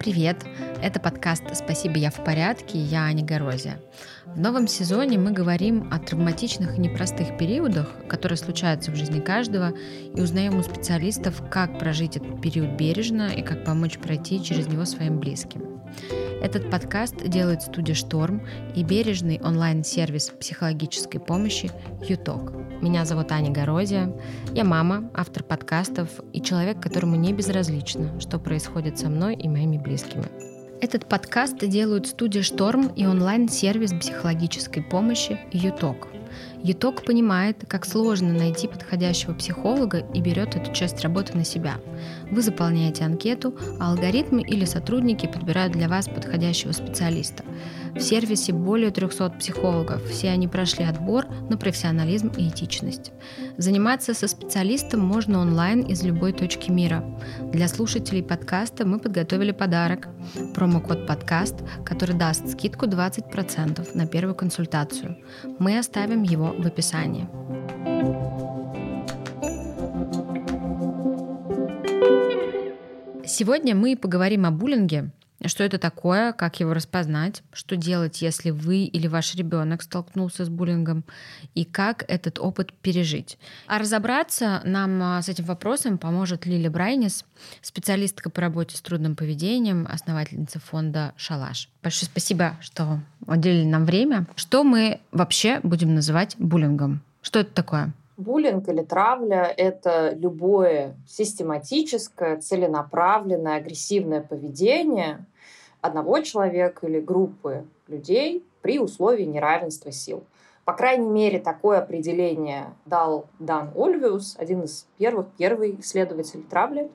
Привет! Это подкаст «Спасибо, я в порядке», я Аня Горозия. В новом сезоне мы говорим о травматичных и непростых периодах, которые случаются в жизни каждого, и узнаем у специалистов, как прожить этот период бережно и как помочь пройти через него своим близким. Этот подкаст делает студия «Шторм» и бережный онлайн-сервис психологической помощи «YouTalk». Меня зовут Аня Горозия, я мама, автор подкастов и человек, которому не безразлично, что происходит со мной и моими близкими. Этот подкаст делают студия «Шторм» и онлайн-сервис психологической помощи «YouTalk». «YouTalk» понимает, как сложно найти подходящего психолога и берет эту часть работы на себя. Вы заполняете анкету, а алгоритмы или сотрудники подбирают для вас подходящего специалиста. В сервисе более 300 психологов, все они прошли отбор на профессионализм и этичность. Заниматься со специалистом можно онлайн из любой точки мира. Для слушателей подкаста мы подготовили подарок – промокод «Подкаст», который даст скидку 20% на первую консультацию. Мы оставим его в описании. Сегодня мы поговорим о буллинге, что это такое, как его распознать, что делать, если вы или ваш ребенок столкнулся с буллингом, и как этот опыт пережить. А разобраться нам с этим вопросом поможет Лиля Брайнис, специалистка по работе с трудным поведением, основательница фонда «Шалаш». Большое спасибо, что уделили нам время. Что мы вообще будем называть буллингом? Что это такое? Буллинг или травля — это любое систематическое, целенаправленное, агрессивное поведение одного человека или группы людей при условии неравенства сил. По крайней мере, такое определение дал Дан Ольвеус, один из первый исследователь травли.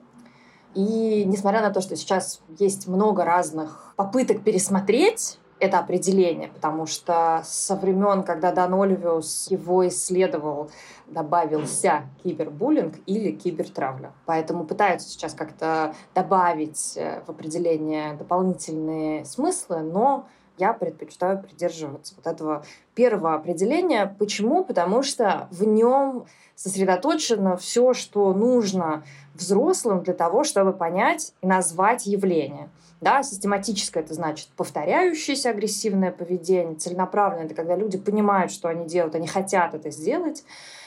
И несмотря на то, что сейчас есть много разных попыток пересмотреть это определение, потому что со времен, когда Дан Ольвеус его исследовал, добавился кибербуллинг или кибертравля. Поэтому пытаются сейчас как-то добавить в определение дополнительные смыслы, но я предпочитаю придерживаться вот этого первого определения. Почему? Потому что в нем сосредоточено все, что нужно взрослым для того, чтобы понять и назвать явление. Да, систематическое — это значит повторяющееся агрессивное поведение, целенаправленное — это когда люди понимают, что они делают, они хотят это сделать.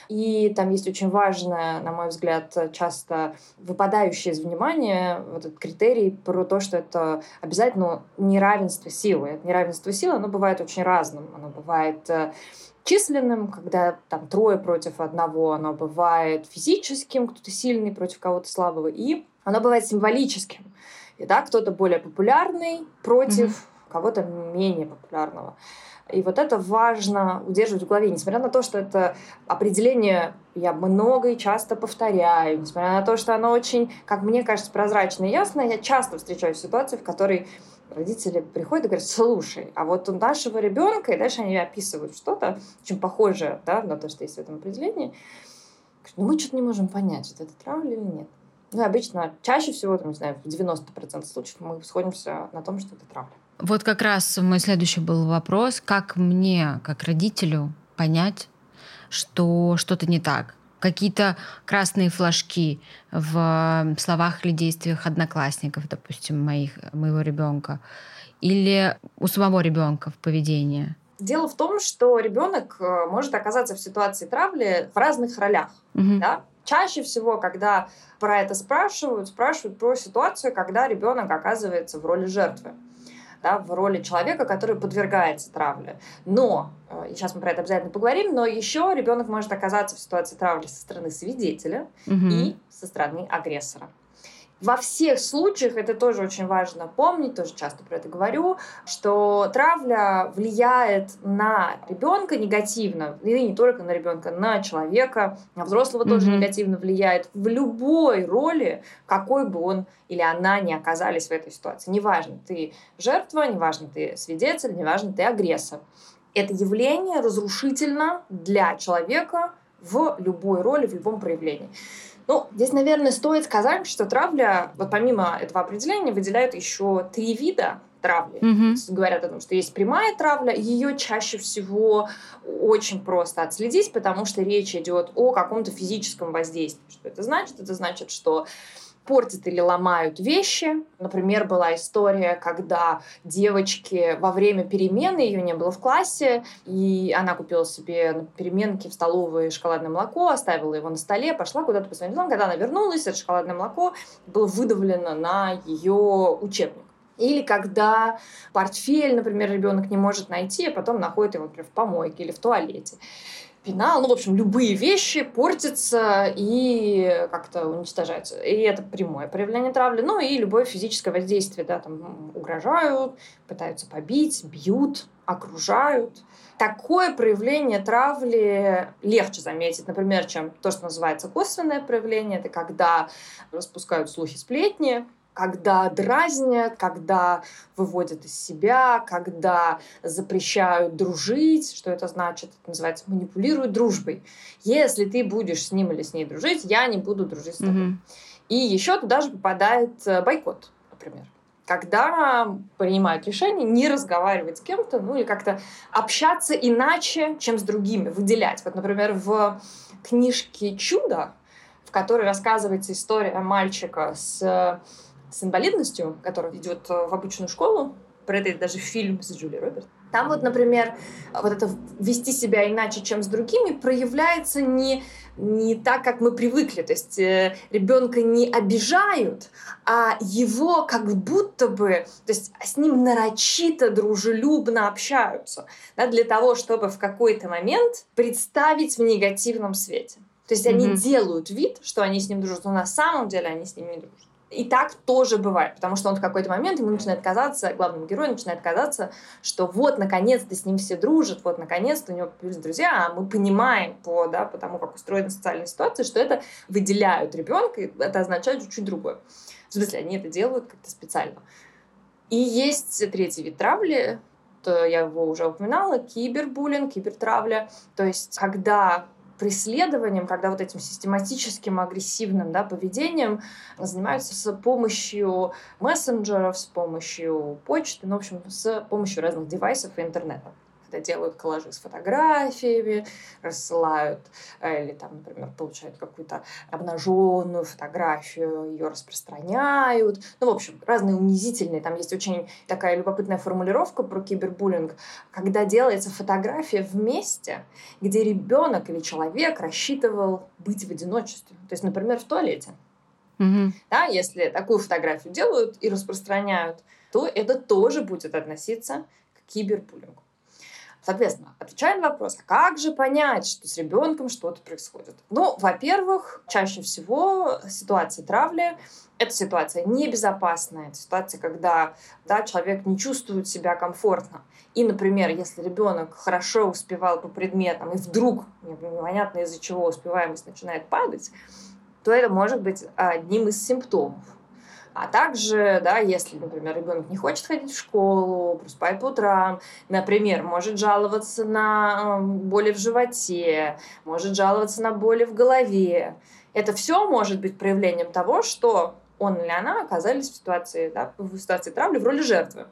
И там есть очень важное, на мой взгляд, часто выпадающее из внимания вот этот критерий про то, что это обязательно неравенство силы. Это неравенство силы, оно бывает очень разным. Оно бывает численным, когда там трое против одного, оно бывает физическим, кто-то сильный против кого-то слабого, и оно бывает символическим. И да, кто-то более популярный против кого-то менее популярного. И вот это важно удерживать в голове, несмотря на то, что это определение я много и часто повторяю, несмотря на то, что оно очень, как мне кажется, прозрачно и ясно, я часто встречаю ситуацию, в которой родители приходят и говорят: слушай, а вот у нашего ребенка, и дальше они описывают что-то, очень похожее, да, на то, что есть в этом определении, ну мы что-то не можем понять, это травля или нет. Ну, обычно, чаще всего, там, не знаю, в 90% случаев мы сходимся на том, что это травля. Вот как раз мой следующий был вопрос. Как мне, как родителю, понять, что что-то не так? Какие-то красные флажки в словах или действиях одноклассников, допустим, моего ребенка, или у самого ребенка в поведении? Дело в том, что ребенок может оказаться в ситуации травли в разных ролях, да? Чаще всего, когда про это спрашивают про ситуацию, когда ребенок оказывается в роли жертвы, да, в роли человека, который подвергается травле. Но, и сейчас мы про это обязательно поговорим, но еще ребенок может оказаться в ситуации травли со стороны свидетеля и со стороны агрессора. Во всех случаях, это тоже очень важно помнить, тоже часто про это говорю, что травля влияет на ребенка негативно, и не только на ребенка, на человека, на взрослого тоже негативно влияет в любой роли, какой бы он или она ни оказались в этой ситуации. Неважно, ты жертва, неважно, ты свидетель, неважно, ты агрессор. Это явление разрушительно для человека в любой роли, в любом проявлении. Ну, здесь, наверное, стоит сказать, что травля, вот помимо этого определения, выделяют еще 3 вида травли. Говорят о том, что есть прямая травля, ее чаще всего очень просто отследить, потому что речь идет о каком-то физическом воздействии. Что это значит? Это значит, что портят или ломают вещи. Например, была история, когда девочке во время перемены, ее не было в классе, и она купила себе на переменке в столовой шоколадное молоко, оставила его на столе, пошла куда-то посмотрела. Когда она вернулась, это шоколадное молоко было выдавлено на ее учебник. Или когда портфель, например, ребенок не может найти, а потом находит его, например, в помойке или в туалете. Пенал, ну, в общем, любые вещи портятся и как-то уничтожаются. И это прямое проявление травли. Ну, и любое физическое воздействие, да, там угрожают, пытаются побить, бьют, окружают. Такое проявление травли легче заметить, например, чем то, что называется косвенное проявление. Это когда распускают слухи-сплетни, когда дразнят, когда выводят из себя, когда запрещают дружить. Что это значит? Это называется манипулируют дружбой. Если ты будешь с ним или с ней дружить, я не буду дружить с тобой. Mm-hmm. И еще туда же попадает бойкот, например. Когда принимают решение не разговаривать с кем-то, ну или как-то общаться иначе, чем с другими, выделять. Вот, например, в книжке «Чудо», в которой рассказывается история мальчика с инвалидностью, который идет в обычную школу, про это даже фильм с Джулией Робертс. Там вот, например, вот это вести себя иначе, чем с другими, проявляется не так, как мы привыкли. То есть ребенка не обижают, а его как будто бы, то есть с ним нарочито, дружелюбно общаются, да, для того, чтобы в какой-то момент представить в негативном свете. То есть они делают вид, что они с ним дружат, но на самом деле они с ним не дружат. И так тоже бывает, потому что он в какой-то момент, ему начинает казаться, главному герою начинает казаться, что вот, наконец-то с ним все дружат, вот, наконец-то у него появились друзья, а мы понимаем по тому, как устроена социальная ситуация, что это выделяют ребенка, и это означает чуть-чуть другое. В смысле, они это делают как-то специально. И есть третий вид травли, то я его уже упоминала, кибербуллинг, кибертравля, то есть когда преследованием, когда вот этим систематическим агрессивным поведением занимаются с помощью мессенджеров, с помощью почты, ну, в общем, с помощью разных девайсов и интернета. Когда делают коллажи с фотографиями, рассылают или, там, например, получают какую-то обнаженную фотографию, ее распространяют. Ну, в общем, разные унизительные. Там есть очень такая любопытная формулировка про кибербуллинг, когда делается фотография в месте, где ребенок или человек рассчитывал быть в одиночестве. То есть, например, в туалете. Mm-hmm. Да, если такую фотографию делают и распространяют, то это тоже будет относиться к кибербуллингу. Соответственно, отвечая на вопрос, а как же понять, что с ребенком что-то происходит? Ну, во-первых, чаще всего ситуация травли – это ситуация небезопасная, это ситуация, когда человек не чувствует себя комфортно. И, например, если ребенок хорошо успевал по предметам, и вдруг, непонятно из-за чего, успеваемость начинает падать, то это может быть одним из симптомов. А также, если, например, ребенок не хочет ходить в школу, проспает по утрам, например, может жаловаться на боли в животе, может жаловаться на боли в голове. Это все может быть проявлением того, что он или она оказались в ситуации травли в роли жертвы.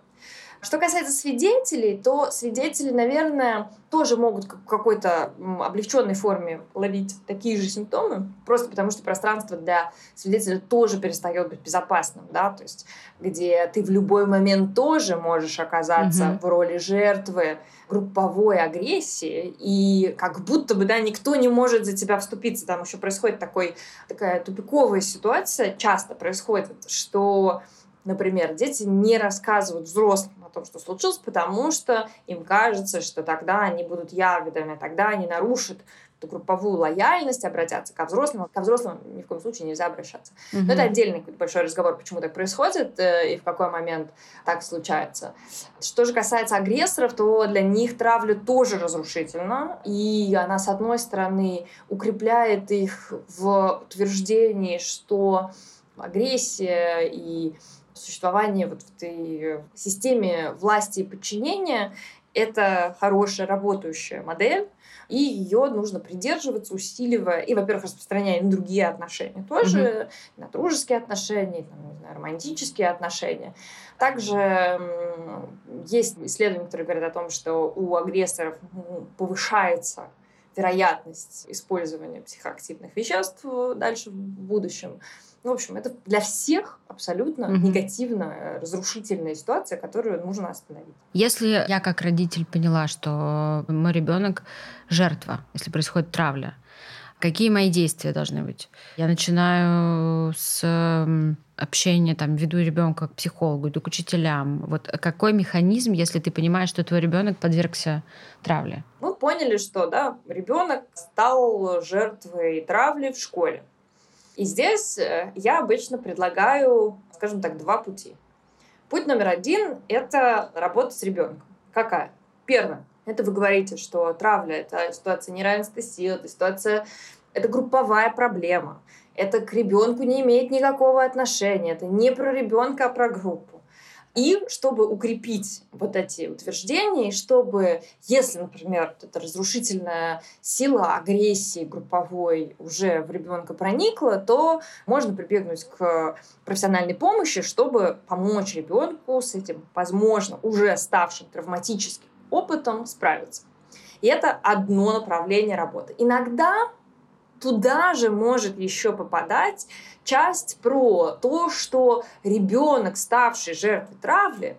Что касается свидетелей, то свидетели, наверное, тоже могут в какой-то облегченной форме ловить такие же симптомы, просто потому что пространство для свидетеля тоже перестает быть безопасным, то есть где ты в любой момент тоже можешь оказаться [S2] Угу. [S1] В роли жертвы групповой агрессии, и как будто бы, никто не может за тебя вступиться. Там еще происходит такая тупиковая ситуация, часто происходит, что, например, дети не рассказывают взрослым о том, что случилось, потому что им кажется, что тогда они будут ягодами, тогда они нарушат эту групповую лояльность, обратятся ко взрослым. Ко взрослым ни в коем случае нельзя обращаться. Mm-hmm. Но это отдельный большой разговор, почему так происходит и в какой момент так случается. Что же касается агрессоров, то для них травля тоже разрушительна. И она, с одной стороны, укрепляет их в утверждении, что агрессия и существование в этой системе власти и подчинения — это хорошая работающая модель, и ее нужно придерживаться, усиливая, и, во-первых, распространяя на другие отношения тоже, mm-hmm. на дружеские отношения, на романтические отношения. Также есть исследования, которые говорят о том, что у агрессоров повышается вероятность использования психоактивных веществ дальше в будущем. Ну, в общем, это для всех абсолютно негативная, разрушительная ситуация, которую нужно остановить. Если я как родитель поняла, что мой ребенок жертва, если происходит травля, какие мои действия должны быть? Я начинаю с общения, там, веду ребенка к психологу, иду к учителям. Вот какой механизм, если ты понимаешь, что твой ребенок подвергся травле? Мы поняли, что да, ребенок стал жертвой травли в школе. И здесь я обычно предлагаю, скажем так, два пути. Путь номер один – это работа с ребенком. Какая? Первое – это вы говорите, что травля – это ситуация неравенства сил, это ситуация, это групповая проблема, это к ребенку не имеет никакого отношения, это не про ребенка, а про группу. И чтобы укрепить вот эти утверждения, и чтобы, если, например, вот эта разрушительная сила агрессии групповой уже в ребенка проникла, то можно прибегнуть к профессиональной помощи, чтобы помочь ребенку с этим, возможно, уже ставшим травматическим опытом справиться. И это одно направление работы. Иногда туда же может еще попадать часть про то, что ребенок, ставший жертвой травли,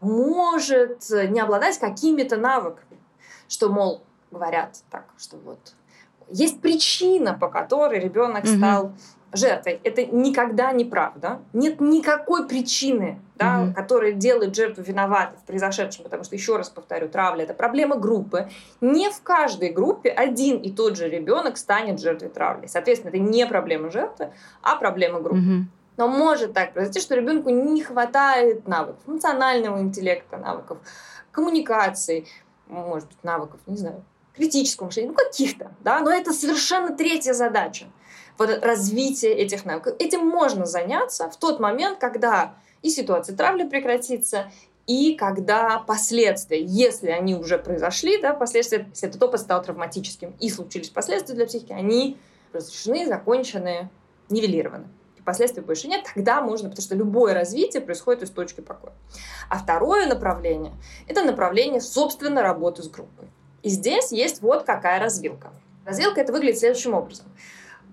может не обладать какими-то навыками. Что, мол, говорят так, что вот есть причина, по которой ребенок стал жертвой. Это никогда не правда. Нет никакой причины, да, которая делает жертву виноватой в произошедшем, потому что, еще раз повторю, травля – это проблема группы. Не в каждой группе один и тот же ребенок станет жертвой травли. Соответственно, это не проблема жертвы, а проблема группы. Но может так произойти, что ребенку не хватает навыков, эмоционального интеллекта, навыков коммуникации, может быть, навыков, не знаю, критического мышления, ну каких-то, да, но это совершенно третья задача. Вот развитие этих навыков. Этим можно заняться в тот момент, когда и ситуация травли прекратится, и когда последствия, если они уже произошли, да, последствия, если этот опыт стал травматическим и случились последствия для психики, они разрешены, закончены, нивелированы. И последствий больше нет, тогда можно, потому что любое развитие происходит из точки покоя. А второе направление – это направление, собственно, работы с группой. И здесь есть вот какая развилка. Развилка это выглядит следующим образом.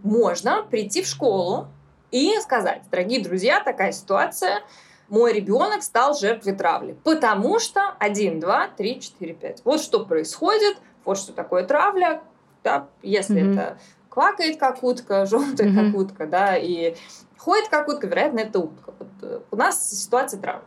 Можно прийти в школу и сказать: дорогие друзья, такая ситуация, мой ребенок стал жертвой травли, потому что 1, 2, 3, 4, 5. Вот что происходит, вот что такое травля, да, если это квакает как утка, жёлтая как утка, да, и ходит как утка, вероятно, это утка. Вот у нас ситуация травли.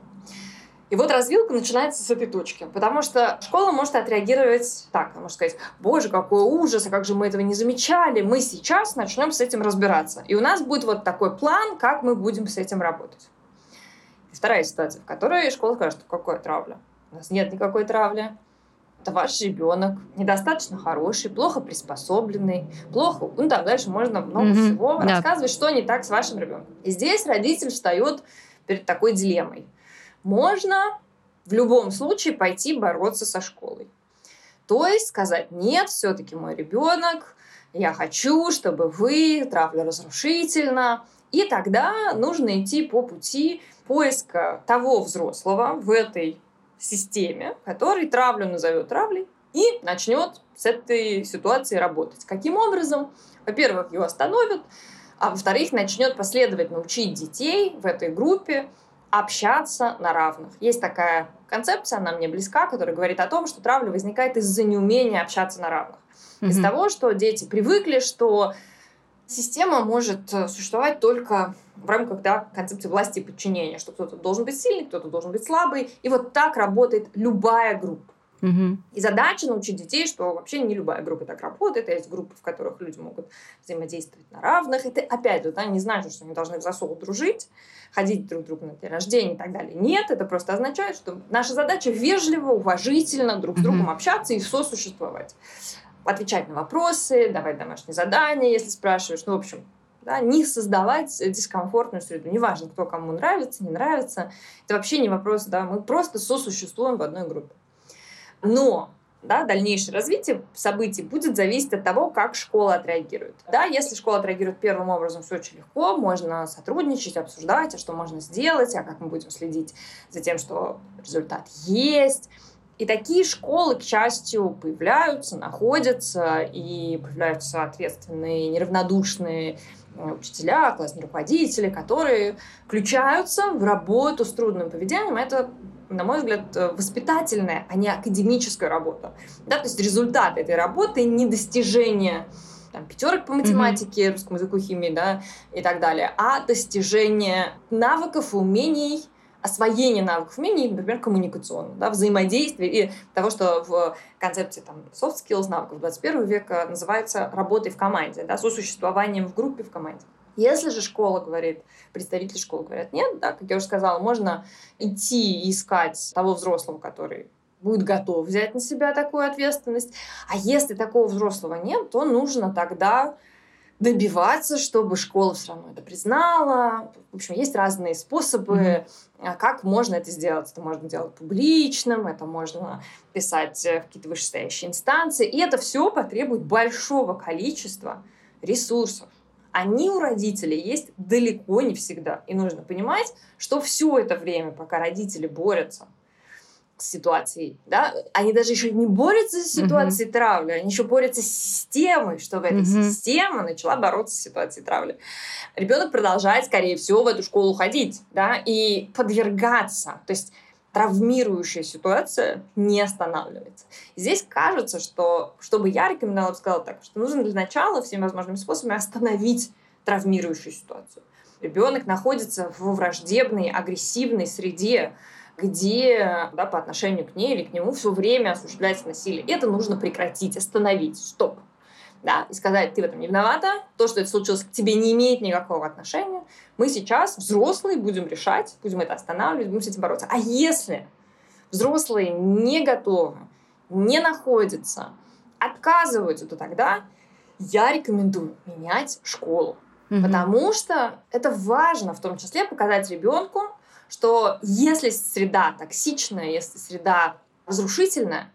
И вот развилка начинается с этой точки, потому что школа может отреагировать так, она может сказать: боже, какой ужас, а как же мы этого не замечали, мы сейчас начнем с этим разбираться. И у нас будет вот такой план, как мы будем с этим работать. И вторая ситуация, в которой школа скажет: какая травля? У нас нет никакой травли. Это ваш ребенок, недостаточно хороший, плохо приспособленный, плохо... Ну да, дальше можно много всего рассказывать, что не так с вашим ребенком. И здесь родитель встает перед такой дилеммой. Можно в любом случае пойти бороться со школой. То есть сказать: нет, все-таки мой ребенок, я хочу, чтобы вы, травля разрушительна. И тогда нужно идти по пути поиска того взрослого в этой системе, который травлю назовет травлей и начнет с этой ситуацией работать. Каким образом? Во-первых, ее остановят, а во-вторых, начнет последовательно учить детей в этой группе общаться на равных. Есть такая концепция, она мне близка, которая говорит о том, что травля возникает из-за неумения общаться на равных. Из-за того, что дети привыкли, что система может существовать только в рамках, да, концепции власти и подчинения, что кто-то должен быть сильный, кто-то должен быть слабый. И вот так работает любая группа. И задача научить детей, что вообще не любая группа так работает. Есть группы, в которых люди могут взаимодействовать на равных. Это опять же, да, не значит, что они должны в засол дружить, ходить друг к другу на день рождения и так далее. Нет, это просто означает, что наша задача вежливо, уважительно друг с другом общаться и сосуществовать. Отвечать на вопросы, давать домашние задания, если спрашиваешь. Ну, в общем, да, не создавать дискомфортную среду. Неважно, кто кому нравится, не нравится. Это вообще не вопрос, да, мы просто сосуществуем в одной группе. Но, да, дальнейшее развитие событий будет зависеть от того, как школа отреагирует. Да, если школа отреагирует первым образом, все очень легко, можно сотрудничать, обсуждать, а что можно сделать, а как мы будем следить за тем, что результат есть. И такие школы, к счастью, появляются, находятся, и появляются ответственные, неравнодушные учителя, классные руководители, которые включаются в работу с трудным поведением. Это, на мой взгляд, воспитательная, а не академическая работа. Да? То есть результаты этой работы, не достижение там, пятерок по математике, русскому языку, химии, да, и так далее, а достижение навыков, умений, освоение навыков, умений, например, коммуникационных, да, взаимодействия и того, что в концепции там, soft skills, навыков 21 века называется работой в команде, да, сосуществованием в группе, в команде. Если же школа говорит, представители школы говорят, нет, да, как я уже сказала, можно идти и искать того взрослого, который будет готов взять на себя такую ответственность. А если такого взрослого нет, то нужно тогда добиваться, чтобы школа все равно это признала. В общем, есть разные способы, как можно это сделать. Это можно делать публичным, это можно писать в какие-то вышестоящие инстанции. И это все потребует большого количества ресурсов. Они у родителей есть далеко не всегда. И нужно понимать, что все это время, пока родители борются с ситуацией, да, они даже еще не борются с ситуацией травли, они еще борются с системой, чтобы эта система начала бороться с ситуацией травли. Ребенок продолжает, скорее всего, в эту школу ходить, да, и подвергаться. То есть травмирующая ситуация не останавливается. Здесь кажется, что, чтобы я рекомендовала, сказала так, что нужно для начала всеми возможными способами остановить травмирующую ситуацию. Ребенок находится во враждебной, агрессивной среде, где, да, по отношению к ней или к нему все время осуществляется насилие. Это нужно прекратить, остановить, стоп. Да, и сказать, ты в этом не виновата, то, что это случилось, к тебе не имеет никакого отношения. Мы сейчас, взрослые, будем решать, будем это останавливать, будем с этим бороться. А если взрослые не готовы, не находятся, отказываются, то тогда я рекомендую менять школу. Потому что это важно, в том числе, показать ребенку, что если среда токсичная, если среда разрушительная,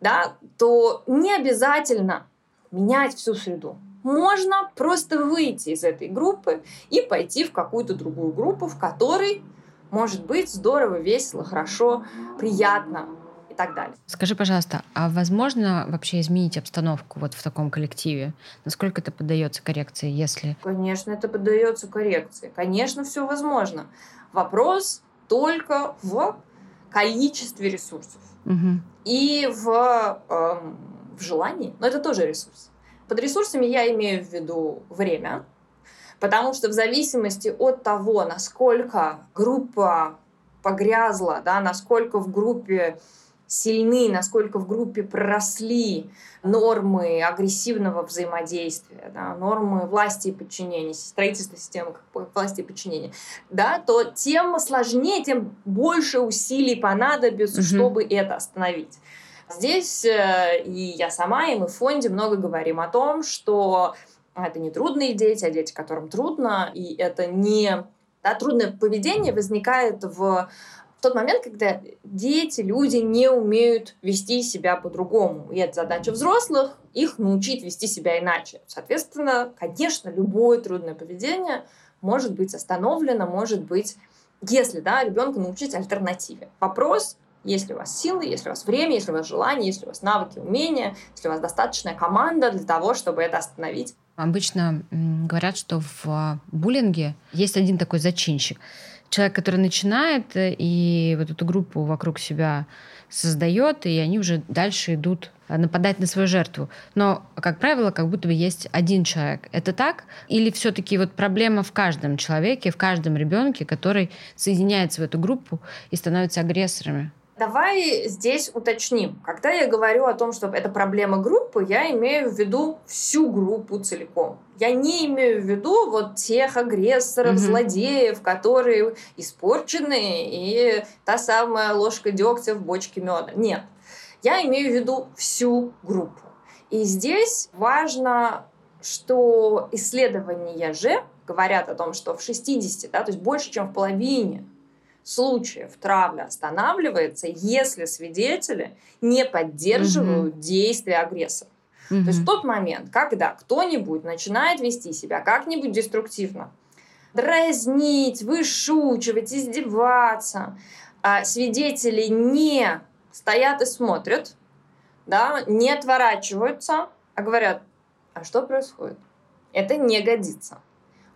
да, то не обязательно менять всю среду. Можно просто выйти из этой группы и пойти в какую-то другую группу, в которой может быть здорово, весело, хорошо, приятно и так далее. Скажи, пожалуйста, а возможно вообще изменить обстановку вот в таком коллективе? Насколько это поддается коррекции, если... Конечно, это поддается коррекции. Конечно, все возможно. Вопрос только в количестве ресурсов и в желании, но это тоже ресурс. Под ресурсами я имею в виду время, потому что в зависимости от того, насколько группа погрязла, да, насколько в группе сильны, насколько в группе проросли нормы агрессивного взаимодействия, да, нормы власти и подчинения, строительство системы власти и подчинения, да, то тем сложнее, тем больше усилий понадобится, чтобы это остановить. Здесь и я сама, и мы в фонде много говорим о том, что это не трудные дети, а дети, которым трудно, и это не... Да, трудное поведение возникает в тот момент, когда дети, люди не умеют вести себя по-другому. И это задача взрослых — их научить вести себя иначе. Соответственно, конечно, любое трудное поведение может быть остановлено, может быть, если, да, ребенка научить альтернативе. Вопрос... Если у вас силы, если у вас время, если у вас желание, если у вас навыки, умения, если у вас достаточная команда для того, чтобы это остановить. Обычно говорят, что в буллинге есть один такой зачинщик. Человек, который начинает и вот эту группу вокруг себя создает, и они уже дальше идут нападать на свою жертву. Но, как правило, как будто бы есть один человек. Это так? Или все-таки вот проблема в каждом человеке, в каждом ребенке, который соединяется в эту группу и становится агрессорами? Давай здесь уточним. Когда я говорю о том, что это проблема группы, я имею в виду всю группу целиком. Я не имею в виду вот тех агрессоров, злодеев, которые испорчены, и та самая ложка дегтя в бочке меда. Нет. Я имею в виду всю группу. И здесь важно, что исследования же говорят о том, что в 60, да, то есть больше, чем в половине случаев травля останавливается, если свидетели не поддерживают действия агрессора. То есть в тот момент, когда кто-нибудь начинает вести себя как-нибудь деструктивно, дразнить, вышучивать, издеваться, свидетели не стоят и смотрят, да, не отворачиваются, а говорят, а что происходит? Это не годится.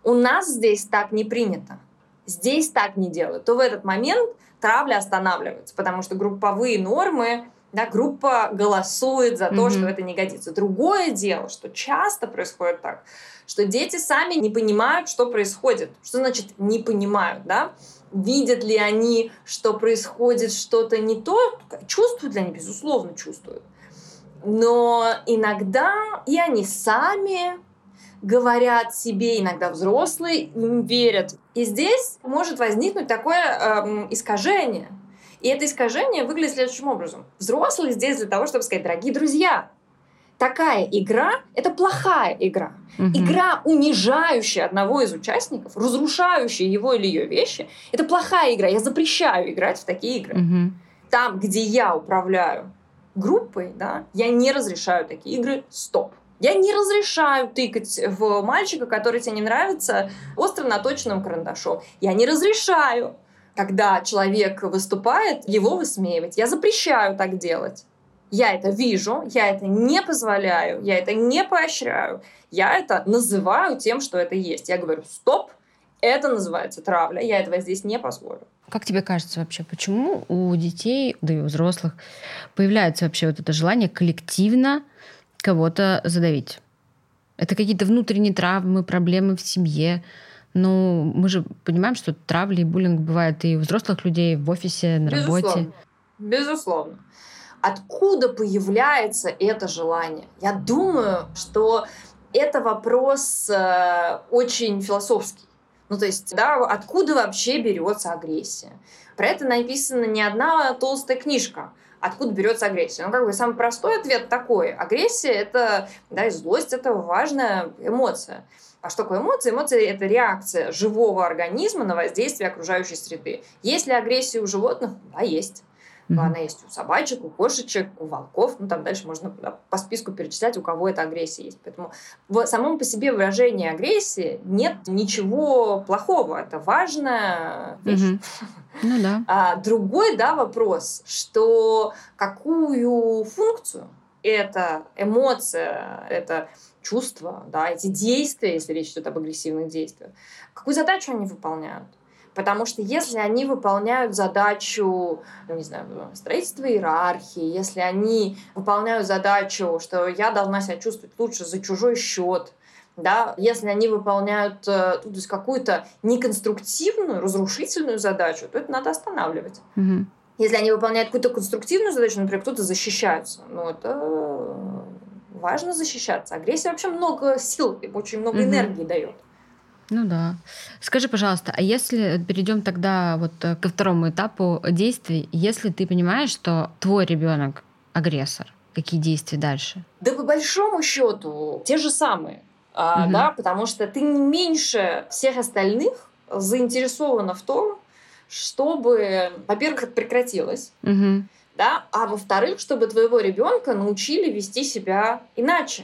у нас здесь так не принято, здесь так не делают, то в этот момент травля останавливается, потому что групповые нормы, да, группа голосует за то, что это не годится. Другое дело, что часто происходит так, что дети сами не понимают, что происходит. Что значит «не понимают», да? Видят ли они, что происходит что-то не то? Чувствуют ли они? Безусловно, чувствуют. Но иногда и они сами говорят себе, иногда взрослые им верят. И здесь может возникнуть такое искажение. И это искажение выглядит следующим образом. Взрослые здесь для того, чтобы сказать: дорогие друзья, такая игра – это плохая игра. Угу. Игра, унижающая одного из участников, разрушающая его или ее вещи – это плохая игра. Я запрещаю играть в такие игры. Угу. Там, где я управляю группой, да, я не разрешаю такие игры. Стоп. Я не разрешаю тыкать в мальчика, который тебе не нравится, остро наточенным карандашом. Я не разрешаю, когда человек выступает, его высмеивать. Я запрещаю так делать. Я это вижу, я это не позволяю, я это не поощряю. Я это называю тем, что это есть. Я говорю: стоп, это называется травля, я этого здесь не позволю. Как тебе кажется вообще, почему у детей, да и у взрослых, появляется вообще вот это желание коллективно кого-то задавить? Это какие-то внутренние травмы, проблемы в семье? Но мы же понимаем, что травли и буллинг бывает и у взрослых людей, в офисе, на работе. Безусловно. Откуда появляется это желание? Я думаю, что это вопрос очень философский. Ну, то есть, да, откуда вообще берется агрессия? Про это написана не одна толстая книжка. Откуда берется агрессия? Ну, как бы самый простой ответ такой. Агрессия — это, да, и злость — это важная эмоция. А что такое эмоции? Эмоции — это реакция живого организма на воздействие окружающей среды. Есть ли агрессия у животных? Да, есть. Mm-hmm. Она есть у собачек, у кошечек, у волков. Ну, там дальше можно, да, по списку перечислять, у кого эта агрессия есть. Поэтому в самом по себе выражении агрессии нет ничего плохого. Это важная вещь. Mm-hmm. Ну, да. Другой, да, вопрос, что какую функцию эта эмоция, это чувство, да, эти действия, если речь идет об агрессивных действиях, какую задачу они выполняют? Потому что если они выполняют задачу, ну, не знаю, строительства иерархии, если они выполняют задачу, что я должна себя чувствовать лучше за чужой счет, да, если они выполняют, то есть, какую-то неконструктивную, разрушительную задачу, то это надо останавливать. Угу. Если они выполняют какую-то конструктивную задачу, например, кто-то защищается, ну, это важно защищаться. Агрессия вообще много сил, очень много энергии дает. Ну да. Скажи, пожалуйста, а если перейдем тогда вот ко второму этапу действий, если ты понимаешь, что твой ребенок агрессор, какие действия дальше? Да по большому счету те же самые, да, потому что ты не меньше всех остальных заинтересована в том, чтобы, во-первых, это прекратилось, да, а во-вторых, чтобы твоего ребенка научили вести себя иначе.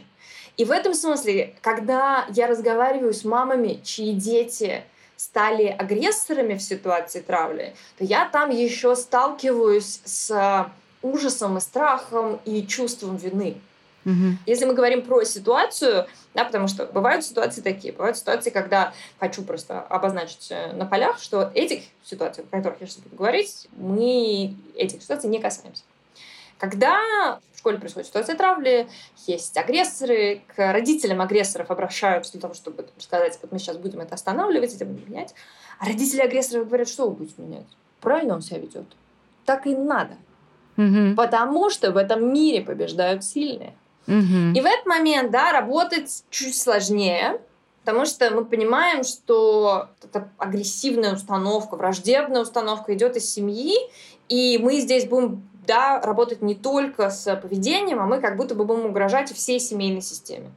И в этом смысле, когда я разговариваю с мамами, чьи дети стали агрессорами в ситуации травли, то я там еще сталкиваюсь с ужасом и страхом и чувством вины. Угу. Если мы говорим про ситуацию, да, потому что бывают ситуации такие, бывают ситуации, когда, хочу просто обозначить на полях, что этих ситуаций, о которых я сейчас буду говорить, мы этих ситуаций не касаемся. Когда в школе происходит ситуация травли, есть агрессоры, к родителям агрессоров обращаются для того, чтобы сказать: вот мы сейчас будем это останавливать, это будем менять. А родители агрессоров говорят: что вы будете менять? Правильно он себя ведет. Так и надо. Угу. Потому что в этом мире побеждают сильные. Угу. И в этот момент, да, работать чуть сложнее, потому что мы понимаем, что эта агрессивная установка, враждебная установка идет из семьи, и мы здесь будем, да, работать не только с поведением, а мы как будто бы будем угрожать всей семейной системе.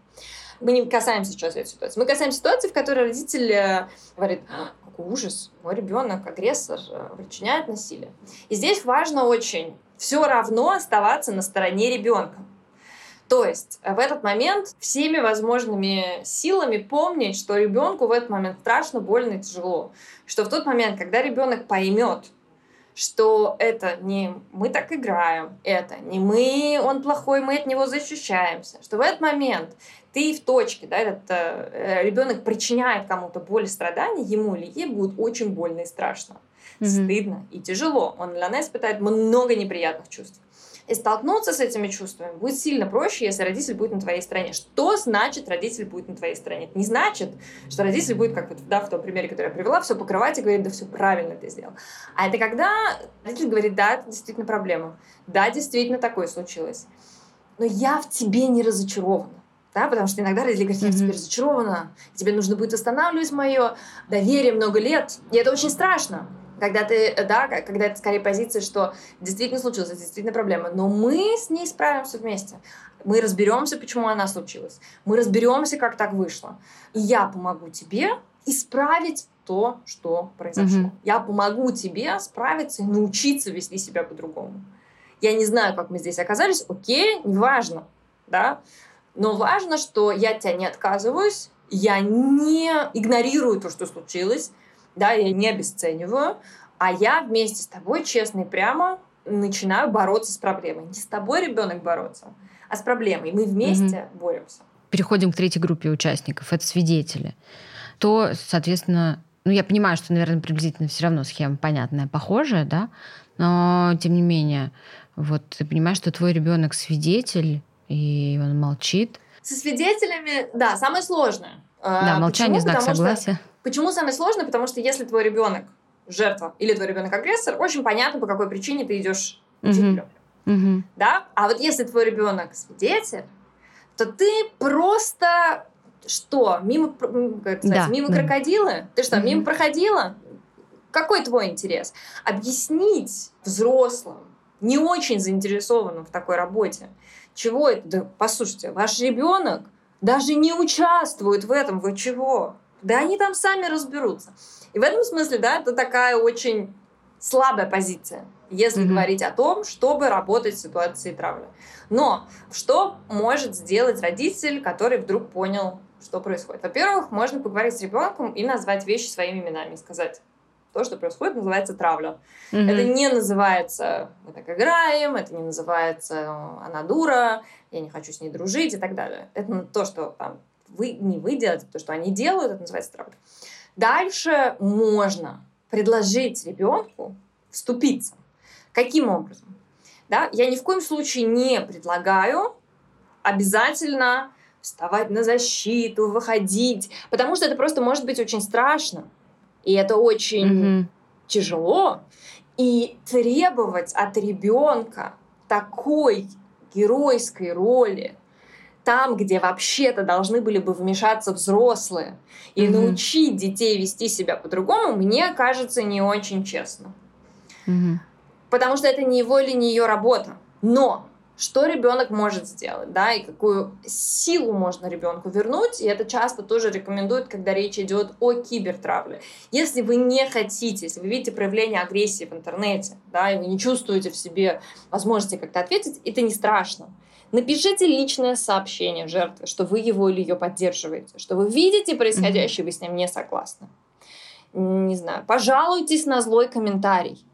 Мы не касаемся сейчас этой ситуации. Мы касаемся ситуации, в которой родитель говорит: какой ужас, мой ребенок агрессор, причиняет насилие. И здесь важно очень все равно оставаться на стороне ребенка. То есть в этот момент всеми возможными силами помнить, что ребенку в этот момент страшно, больно и тяжело. Что в тот момент, когда ребенок поймет, что это не мы так играем, это не мы, он плохой, мы от него защищаемся, что в этот момент ты в точке, да, этот ребенок причиняет кому-то боль и страдания, ему или ей будет очень больно и страшно, стыдно и тяжело. Он для нас испытает много неприятных чувств. И столкнуться с этими чувствами будет сильно проще, если родитель будет на твоей стороне. Что значит родитель будет на твоей стороне? Это не значит, что родитель будет, как вот, да, в том примере, который я привела, все покрывать и говорить, да, все правильно ты сделал. А это когда родитель говорит, да, это действительно проблема, да, действительно такое случилось, но я в тебе не разочарована. Да, потому что иногда родители говорят, я в тебе разочарована, тебе нужно будет восстанавливать мое доверие много лет. И это очень страшно. Когда ты, да, когда это скорее позиция, что действительно случилось, это действительно проблема, но мы с ней справимся вместе. Мы разберемся, почему она случилась. Мы разберемся, как так вышло. И я помогу тебе исправить то, что произошло. Я помогу тебе справиться и научиться вести себя по-другому. Я не знаю, как мы здесь оказались. Окей, неважно, да? Но важно, что я от тебя не отказываюсь, я не игнорирую то, что случилось. Да, я не обесцениваю, а я вместе с тобой честно и прямо начинаю бороться с проблемой. Не с тобой, ребенок, бороться, а с проблемой. Мы вместе боремся. Переходим к третьей группе участников. Это свидетели. То, соответственно, ну, я понимаю, что, наверное, приблизительно все равно схема понятная, похожая, да, но тем не менее, вот ты понимаешь, что твой ребенок свидетель, и он молчит. Со свидетелями, да, самое сложное. Да, молчание, знак согласия. Почему самое сложное? Потому что если твой ребенок жертва или твой ребенок агрессор, очень понятно, по какой причине ты идешь учителю. Да? А вот если твой ребенок свидетель, то ты просто что? Мимо, как сказать, да, мимо крокодила? Ты что, мимо проходила? Какой твой интерес? Объяснить взрослым, не очень заинтересованным в такой работе, чего это? Да, послушайте, ваш ребенок даже не участвует в этом. Вы чего? Да они там сами разберутся. И в этом смысле, да, это такая очень слабая позиция, если говорить о том, чтобы работать в ситуации травли. Но что может сделать родитель, который вдруг понял, что происходит? Во-первых, можно поговорить с ребенком и назвать вещи своими именами, сказать: то, что происходит, называется травля. Это не называется «мы так играем», это не называется «она дура», «я не хочу с ней дружить» и так далее. Это то, что там вы, не вы делаете, то, что они делают, это называется травля. Дальше можно предложить ребенку вступиться. Каким образом? Да? Я ни в коем случае не предлагаю обязательно вставать на защиту, выходить, потому что это просто может быть очень страшно. И это очень тяжело. И требовать от ребенка такой геройской роли, там, где вообще-то должны были бы вмешаться взрослые и научить детей вести себя по-другому, мне кажется, не очень честно. Потому что это не его или не ее работа. Но что ребенок может сделать, да, и какую силу можно ребенку вернуть, и это часто тоже рекомендуют, когда речь идет о кибертравле. Если вы не хотите, если вы видите проявление агрессии в интернете, да, и вы не чувствуете в себе возможности как-то ответить, это не страшно. Напишите личное сообщение жертве, что вы его или ее поддерживаете, что вы видите происходящее, вы с ним не согласны. Не знаю, пожалуйтесь на злой комментарий.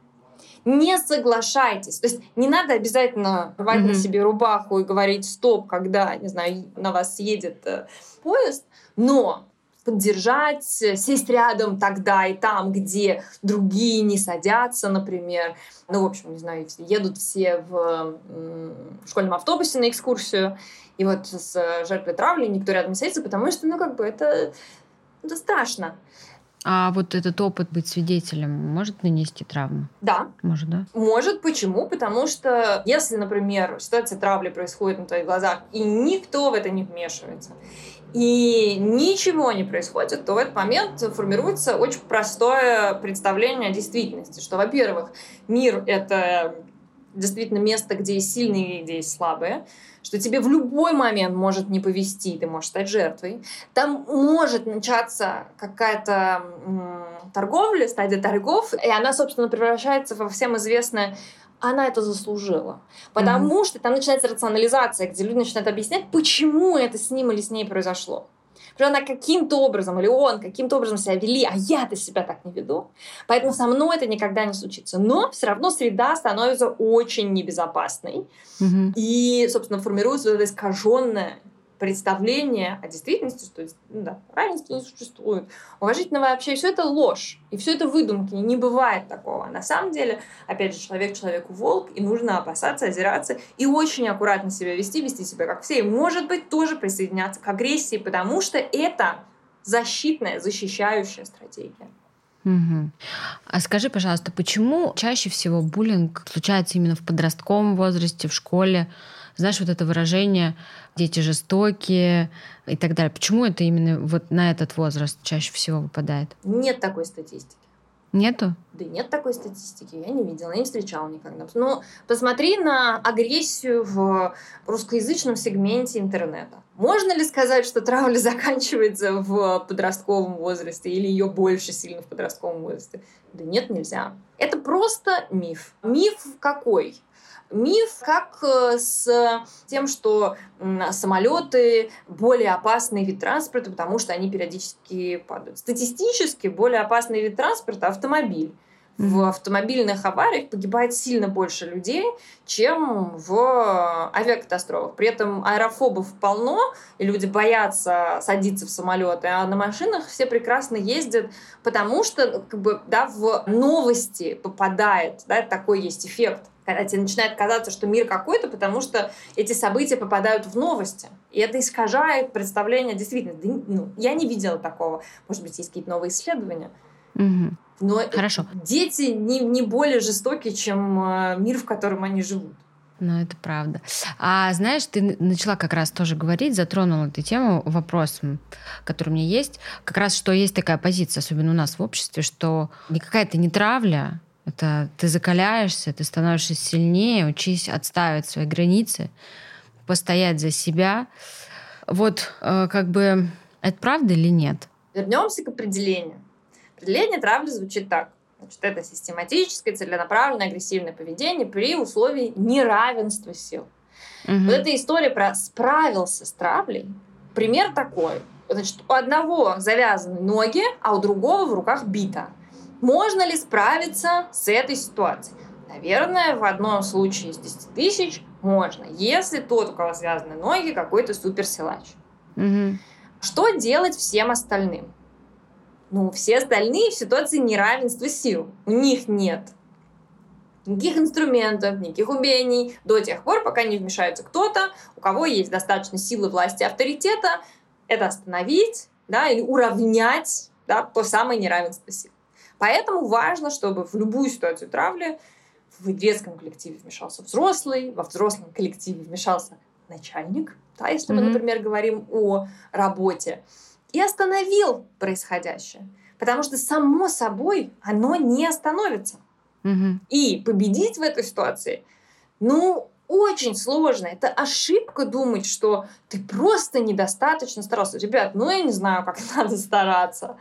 Не соглашайтесь. То есть не надо обязательно рвать на себе рубаху и говорить «стоп», когда, не знаю, на вас едет поезд, но поддержать, сесть рядом тогда и там, где другие не садятся, например. Ну, в общем, не знаю, едут все в школьном автобусе на экскурсию, и вот с жертвой травли никто рядом не садится, потому что, ну, как бы это страшно. А вот этот опыт быть свидетелем может нанести травму? Да. Может, да? Может. Почему? Потому что если, например, ситуация травли происходит на твоих глазах, и никто в это не вмешивается, и ничего не происходит, то в этот момент формируется очень простое представление о действительности, что, во-первых, мир — это действительно место, где есть сильные и где есть слабые, что тебе в любой момент может не повезти, ты можешь стать жертвой. Там может начаться какая-то торговля, стадия торгов, и она, собственно, превращается во всем известное «она это заслужила». Потому что там начинается рационализация, где люди начинают объяснять, почему это с ним или с ней произошло. Потому что она каким-то образом, или он каким-то образом себя вели, а я-то себя так не веду. Поэтому со мной это никогда не случится. Но все равно среда становится очень небезопасной. Mm-hmm. И, собственно, формируется вот это искаженное представление о действительности, что равенства не существует, уважительного вообще, все это ложь, и все это выдумки, не бывает такого. На самом деле, опять же, человек человеку волк, и нужно опасаться, озираться, и очень аккуратно себя вести себя как все, и, может быть, тоже присоединяться к агрессии, потому что это защитная, защищающая стратегия. Угу. А скажи, пожалуйста, почему чаще всего буллинг случается именно в подростковом возрасте, в школе? Знаешь, вот это выражение «дети жестокие» и так далее. Почему это именно вот на этот возраст чаще всего выпадает? Нет такой статистики. Нету? Да нет такой статистики. Я не видела, я не встречала никогда. Но посмотри на агрессию в русскоязычном сегменте интернета. Можно ли сказать, что травля заканчивается в подростковом возрасте или ее больше сильно в подростковом возрасте? Да нет, нельзя. Это просто миф. Миф какой? Миф, как с тем, что самолеты более опасный вид транспорта, потому что они периодически падают. Статистически более опасный вид транспорта — автомобиль. В автомобильных авариях погибает сильно больше людей, чем в авиакатастрофах. При этом аэрофобов полно, и люди боятся садиться в самолеты, а на машинах все прекрасно ездят, потому что в новости попадает, такой есть эффект. Когда тебе начинает казаться, что мир какой-то, потому что эти события попадают в новости. И это искажает представление действительно. Я не видела такого. Может быть, есть какие-то новые исследования. Угу. Но хорошо. Дети не более жестокие, чем мир, в котором они живут. Ну, это правда. А знаешь, ты начала как раз тоже говорить, затронула эту тему вопросом, который у меня есть. Как раз, что есть такая позиция, особенно у нас в обществе, что никакая-то не травля, это ты закаляешься, ты становишься сильнее, учись отстаивать свои границы, постоять за себя. Вот это правда или нет? Вернемся к определению. Определение травли звучит так. Значит, это систематическое, целенаправленное, агрессивное поведение при условии неравенства сил. Угу. Вот эта история про «справился с травлей» — пример такой. Значит, у одного завязаны ноги, а у другого в руках бита. Можно ли справиться с этой ситуацией? Наверное, в одном случае из 10 тысяч можно, если тот, у кого связаны ноги, какой-то суперсилач. Угу. Что делать всем остальным? Все остальные в ситуации неравенства сил. У них нет никаких инструментов, никаких умений до тех пор, пока не вмешается кто-то, у кого есть достаточно силы, власти, авторитета, это остановить, или уравнять, то самое неравенство сил. Поэтому важно, чтобы в любую ситуацию травли в детском коллективе вмешался взрослый, во взрослом коллективе вмешался начальник, если мы, например, говорим о работе, и остановил происходящее. Потому что само собой оно не остановится. Mm-hmm. И победить в этой ситуации, очень сложно. Это ошибка думать, что ты просто недостаточно старался. Ребят, я не знаю, как надо стараться.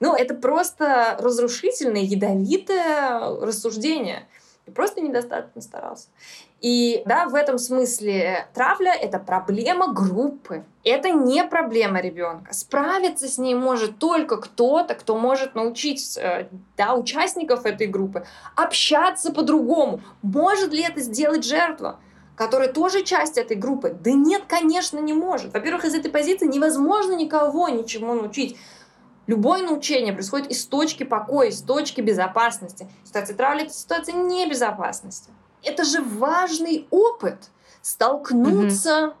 Это просто разрушительное, ядовитое рассуждение. Ты просто недостаточно старался. И в этом смысле травля — это проблема группы. Это не проблема ребенка. Справиться с ней может только кто-то, кто может научить участников этой группы общаться по-другому. Может ли это сделать жертва, которая тоже часть этой группы? Да нет, конечно, не может. Во-первых, из этой позиции невозможно никого ничему научить. Любое научение происходит из точки покоя, из точки безопасности. Ситуация травли — это ситуация небезопасности. Это же важный опыт столкнуться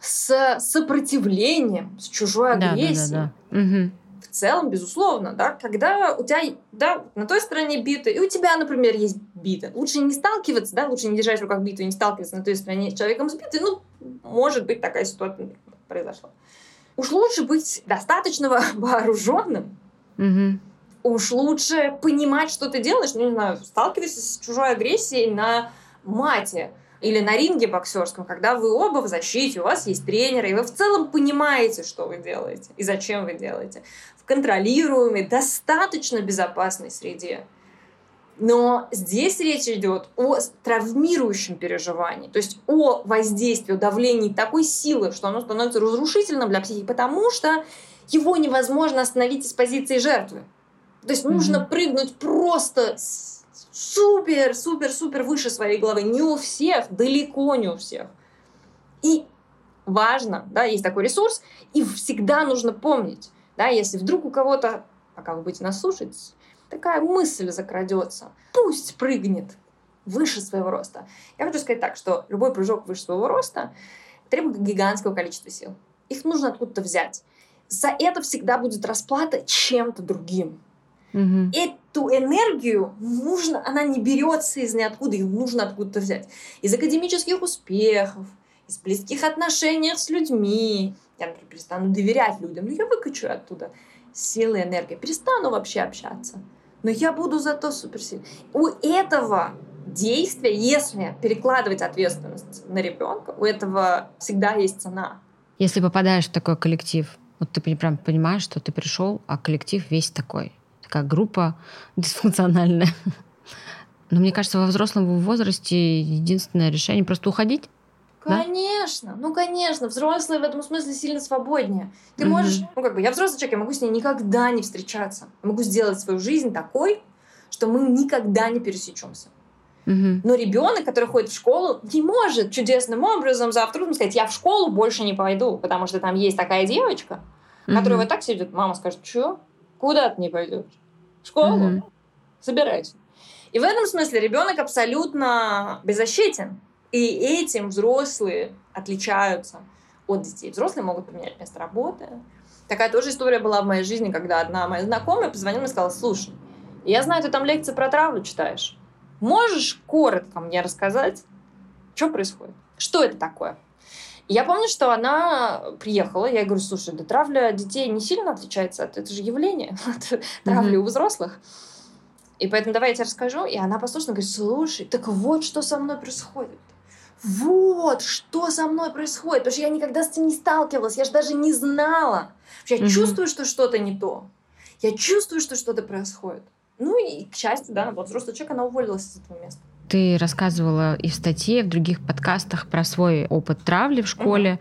с сопротивлением, с чужой агрессией. В целом, безусловно, когда у тебя на той стороне бита, и у тебя, например, есть бита. Лучше не сталкиваться, лучше не держать в руках биту и не сталкиваться на той стороне с человеком с битой. Может быть, такая ситуация произошла. Уж лучше быть достаточно вооруженным, уж лучше понимать, что ты делаешь, сталкивайся с чужой агрессией на мате или на ринге боксерском, когда вы оба в защите, у вас есть тренер, и вы в целом понимаете, что вы делаете и зачем вы делаете. В контролируемой, достаточно безопасной среде. Но здесь речь идет о травмирующем переживании, то есть о воздействии, о давлении такой силы, что оно становится разрушительным для психики, потому что его невозможно остановить из позиции жертвы. То есть нужно прыгнуть просто супер-супер-супер выше своей головы. Не у всех, далеко не у всех. И важно, да, есть такой ресурс, и всегда нужно помнить, да, если вдруг у кого-то, пока вы будете нас слушать, такая мысль закрадется. Пусть прыгнет выше своего роста. Я хочу сказать так, что любой прыжок выше своего роста требует гигантского количества сил. Их нужно откуда-то взять. За это всегда будет расплата чем-то другим. Угу. Эту энергию нужно, она не берется из ниоткуда, ее нужно откуда-то взять. Из академических успехов, из близких отношений с людьми. Я, например, перестану доверять людям, но я выкачу оттуда силы и энергию. Перестану вообще общаться. Но я буду зато суперсильной. У этого действия, если перекладывать ответственность на ребенка, у этого всегда есть цена. Если попадаешь в такой коллектив, вот ты прям понимаешь, что ты пришел, а коллектив весь такой. Такая группа дисфункциональная. Но мне кажется, во взрослом возрасте единственное решение просто уходить. Конечно, да? Конечно. Взрослые в этом смысле сильно свободнее. Ты можешь... Я взрослый человек, я могу с ней никогда не встречаться. Я могу сделать свою жизнь такой, что мы никогда не пересечемся. Но ребенок, который ходит в школу, не может чудесным образом завтра утром сказать: я в школу больше не пойду, потому что там есть такая девочка, которая вот так сидит. Мама скажет: что? Куда ты не пойдешь? В школу? Собирайся. И в этом смысле ребенок абсолютно беззащитен. И этим взрослые отличаются от детей. Взрослые могут поменять место работы. Такая тоже история была в моей жизни, когда одна моя знакомая позвонила и сказала: слушай, я знаю, ты там лекции про травлю читаешь. Можешь коротко мне рассказать, что происходит? Что это такое? И я помню, что она приехала, я ей говорю: слушай, да травля детей не сильно отличается от этого же явления, от травли у взрослых. И поэтому давай я тебе расскажу. И она послушно говорит: слушай, так вот что со мной происходит. Вот что со мной происходит. Потому что я никогда с этим не сталкивалась, я же даже не знала. Я чувствую, что что-то не то. Я чувствую, что что-то происходит. Ну и, к счастью, да, она была взрослый человек, она уволилась с этого места. Ты рассказывала и в статье, и в других подкастах про свой опыт травли в школе.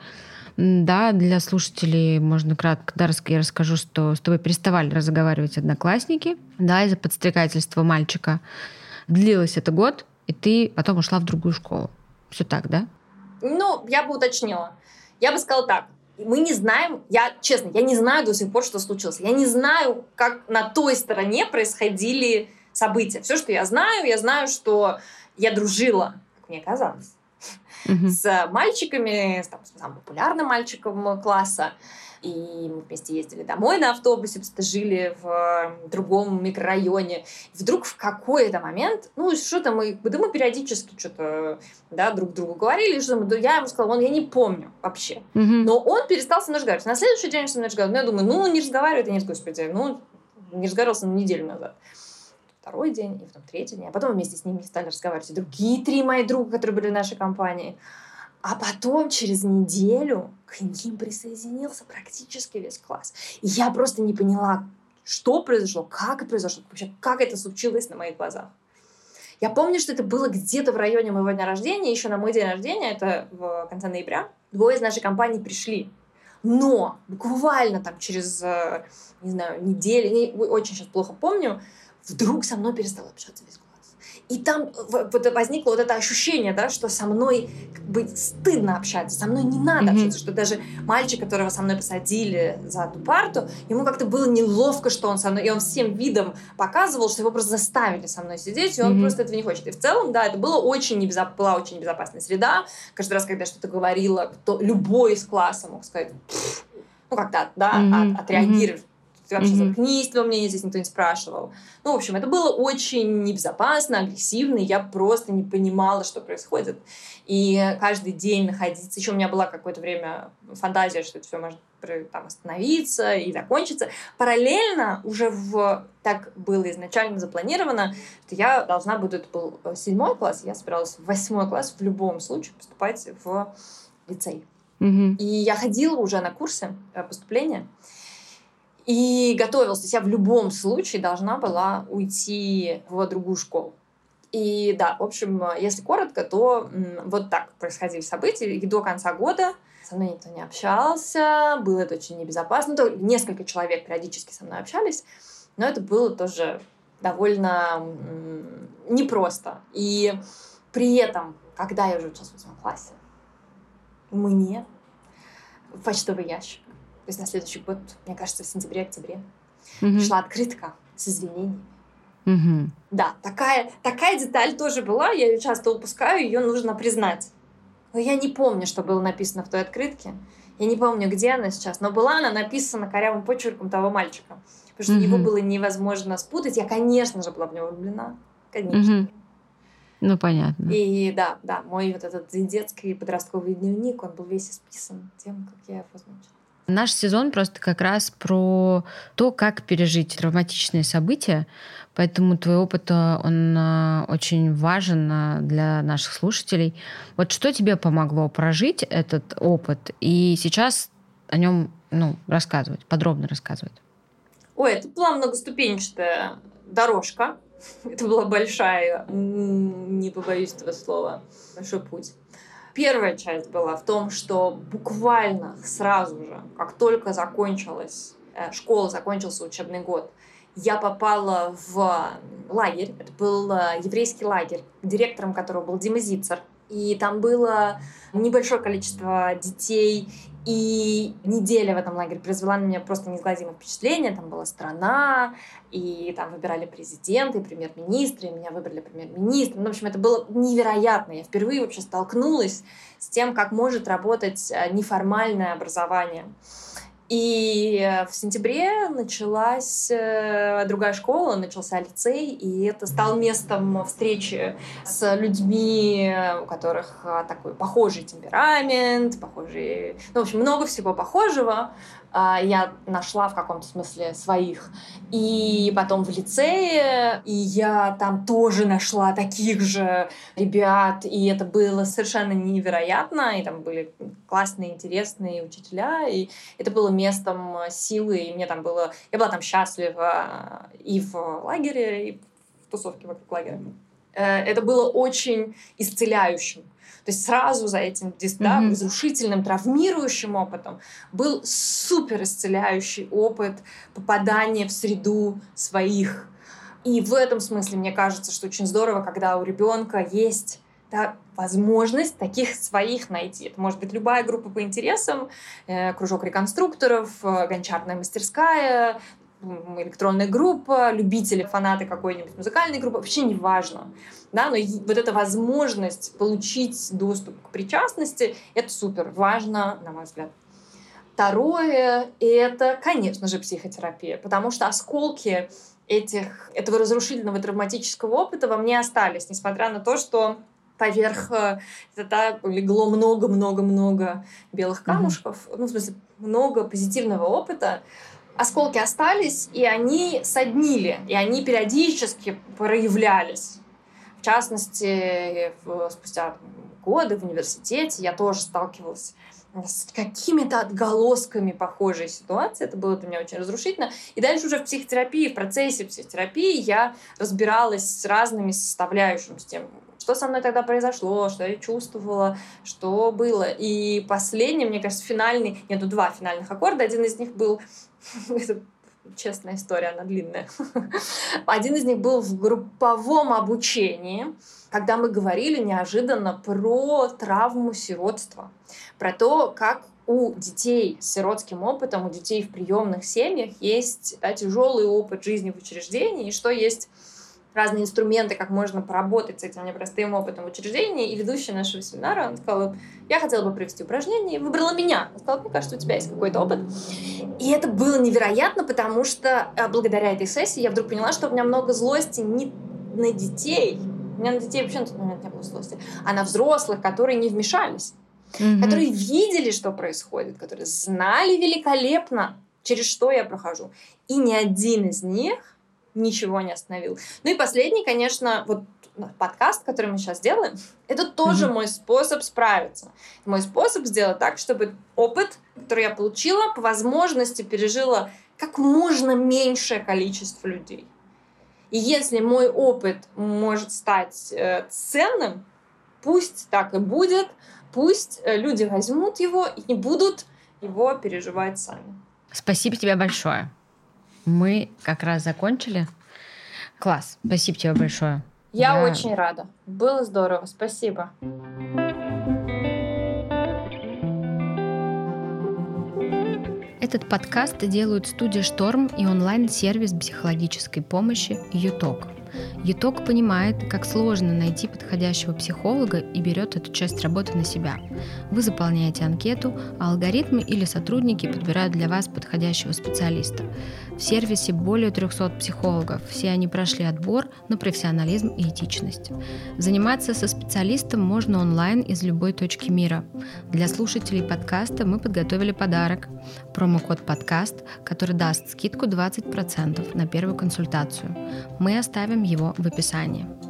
Да, для слушателей можно кратко, да, я расскажу, что с тобой переставали разговаривать одноклассники, да, из-за подстрекательства мальчика. Длилось это год, и ты потом ушла в другую школу. Все так, да? Ну, я бы уточнила. Я бы сказала так. Мы не знаем, я, честно, я не знаю до сих пор, что случилось. Я не знаю, как на той стороне происходили события. Все, что я знаю, что я дружила, как мне казалось, с мальчиками, с самым популярным мальчиком класса. И мы вместе ездили домой на автобусе, жили в другом микрорайоне. И вдруг в какой-то момент, ну, что-то мы периодически что-то, да, друг другу говорили, что-то, я ему сказала: я не помню вообще. Но он перестал со мной разговаривать. На следующий день он со мной разговаривал. Ну, я думаю, не разговаривает, не разговаривался неделю назад. Второй день, и потом третий день. А потом вместе с ними стали разговаривать и другие 3 мои друга, которые были в нашей компании. А потом через неделю к ним присоединился практически весь класс. И я просто не поняла, что произошло, как это произошло, вообще как это случилось на моих глазах. Я помню, что это было где-то в районе моего дня рождения, еще на мой день рождения, это в конце ноября. 2 из нашей компании пришли. Но буквально там через, не знаю, неделю, очень сейчас плохо помню, вдруг со мной перестал общаться весь класс. И там возникло вот это ощущение, да, что со мной как бы стыдно общаться, со мной не надо общаться, что даже мальчик, которого со мной посадили за эту парту, ему как-то было неловко, что он со мной, и он всем видом показывал, что его просто заставили со мной сидеть, и он просто этого не хочет. И в целом, да, это была очень небезопасная среда. Каждый раз, когда я что-то говорила, любой из класса мог сказать, отреагировать. Ты вообще заткнись, твое мнение здесь никто не спрашивал. Ну, в общем, это было очень небезопасно, агрессивно, я просто не понимала, что происходит. И каждый день находиться... Еще у меня была какое-то время фантазия, что это все может там остановиться и закончиться. Параллельно уже так было изначально запланировано, что я должна буду... Это был 7 класс, я собиралась в 8 класс в любом случае поступать в лицей. И я ходила уже на курсы поступления. и готовилась. То есть я в любом случае должна была уйти в другую школу. И да, в общем, если коротко, то вот так происходили события. И до конца года со мной никто не общался, было это очень небезопасно. То несколько человек периодически со мной общались, но это было тоже довольно непросто. И при этом, когда я уже училась в 8 классе, мне в почтовый ящик, то есть на следующий год, мне кажется, в сентябре-октябре, пришла открытка с извинениями. Mm-hmm. Да, такая деталь тоже была, я ее часто упускаю, ее нужно признать. Но я не помню, что было написано в той открытке, я не помню, где она сейчас, но была она написана корявым почерком того мальчика, потому что его было невозможно спутать. Я, конечно же, была в него влюблена, конечно. Ну, понятно. И да, мой вот этот детский подростковый дневник, он был весь исписан тем, как я его значила. Наш сезон просто как раз про то, как пережить травматичные события, поэтому твой опыт, он очень важен для наших слушателей. Вот что тебе помогло прожить этот опыт и сейчас о нем рассказывать, подробно рассказывать? Ой, это была многоступенчатая дорожка. Это была большая, не побоюсь этого слова, большой путь. Первая часть была в том, что буквально сразу же, как только закончилась школа, закончился учебный год, я попала в лагерь. Это был еврейский лагерь, директором которого был Дима Зицер. И там было небольшое количество детей. И неделя в этом лагере произвела на меня просто неизгладимое впечатление. Там была страна, и там выбирали президента, и премьер-министра, и меня выбрали премьер-министром. В общем, это было невероятно. Я впервые вообще столкнулась с тем, как может работать неформальное образование. И в сентябре началась другая школа, начался лицей, и это стало местом встречи с людьми, у которых такой похожий темперамент, похожий... в общем, много всего похожего я нашла в каком-то смысле своих. И потом в лицее, и я там тоже нашла таких же ребят, и это было совершенно невероятно, и там были классные, интересные учителя, и это было местом силы, и мне там было... Я была там счастлива и в лагере, и в тусовке вокруг лагеря. Это было очень исцеляющим. То есть сразу за этим разрушительным, травмирующим опытом был супер исцеляющий опыт попадания в среду своих. И в этом смысле мне кажется, что очень здорово, когда у ребенка есть возможность таких своих найти. Это может быть любая группа по интересам, кружок реконструкторов, гончарная мастерская, электронная группа, любители, фанаты какой-нибудь музыкальной группы, вообще неважно. Да? Но вот эта возможность получить доступ к причастности, это супер важно, на мой взгляд. Второе, это, конечно же, психотерапия, потому что осколки этого разрушительного травматического опыта во мне остались, несмотря на то, что поверх это легло много-много-много белых камушков, в смысле, много позитивного опыта. Осколки остались, и они соднили, и они периодически проявлялись. В частности, спустя годы в университете я тоже сталкивалась с какими-то отголосками похожей ситуации. Это было для меня очень разрушительно. И дальше уже в психотерапии, в процессе психотерапии я разбиралась с разными составляющими, с тем, что со мной тогда произошло, что я чувствовала, что было. И последний, мне кажется, финальный... Нет, тут два финальных аккорда. Один из них был... Это честная история, она длинная. Один из них был в групповом обучении, когда мы говорили неожиданно про травму сиротства, про то, как у детей с сиротским опытом, у детей в приемных семьях есть тяжелый опыт жизни в учреждении, и что есть разные инструменты, как можно поработать с этим непростым опытом в учреждении. И ведущая нашего семинара, она сказала: я хотела бы провести упражнение, и выбрала меня. Она сказала: мне кажется, у тебя есть какой-то опыт. И это было невероятно, потому что благодаря этой сессии я вдруг поняла, что у меня много злости не на детей, у меня на детей вообще на тот момент не было злости, а на взрослых, которые не вмешались, которые видели, что происходит, которые знали великолепно, через что я прохожу. И ни один из них ничего не остановил. Ну и последний, конечно, вот подкаст, который мы сейчас делаем, это тоже мой способ справиться. Мой способ сделать так, чтобы опыт, который я получила, по возможности пережила как можно меньшее количество людей. И если мой опыт может стать ценным, пусть так и будет, пусть люди возьмут его и не будут его переживать сами. Спасибо тебе большое. Мы как раз закончили. Класс. Спасибо тебе большое. Я очень рада. Было здорово. Спасибо. Этот подкаст делают студия «Шторм» и онлайн-сервис психологической помощи «YouTalk». «YouTalk» понимает, как сложно найти подходящего психолога и берет эту часть работы на себя. Вы заполняете анкету, а алгоритмы или сотрудники подбирают для вас подходящего специалиста. В сервисе более 300 психологов, все они прошли отбор на профессионализм и этичность. Заниматься со специалистом можно онлайн из любой точки мира. Для слушателей подкаста мы подготовили подарок – промокод «Подкаст», который даст скидку 20% на первую консультацию. Мы оставим его в описании.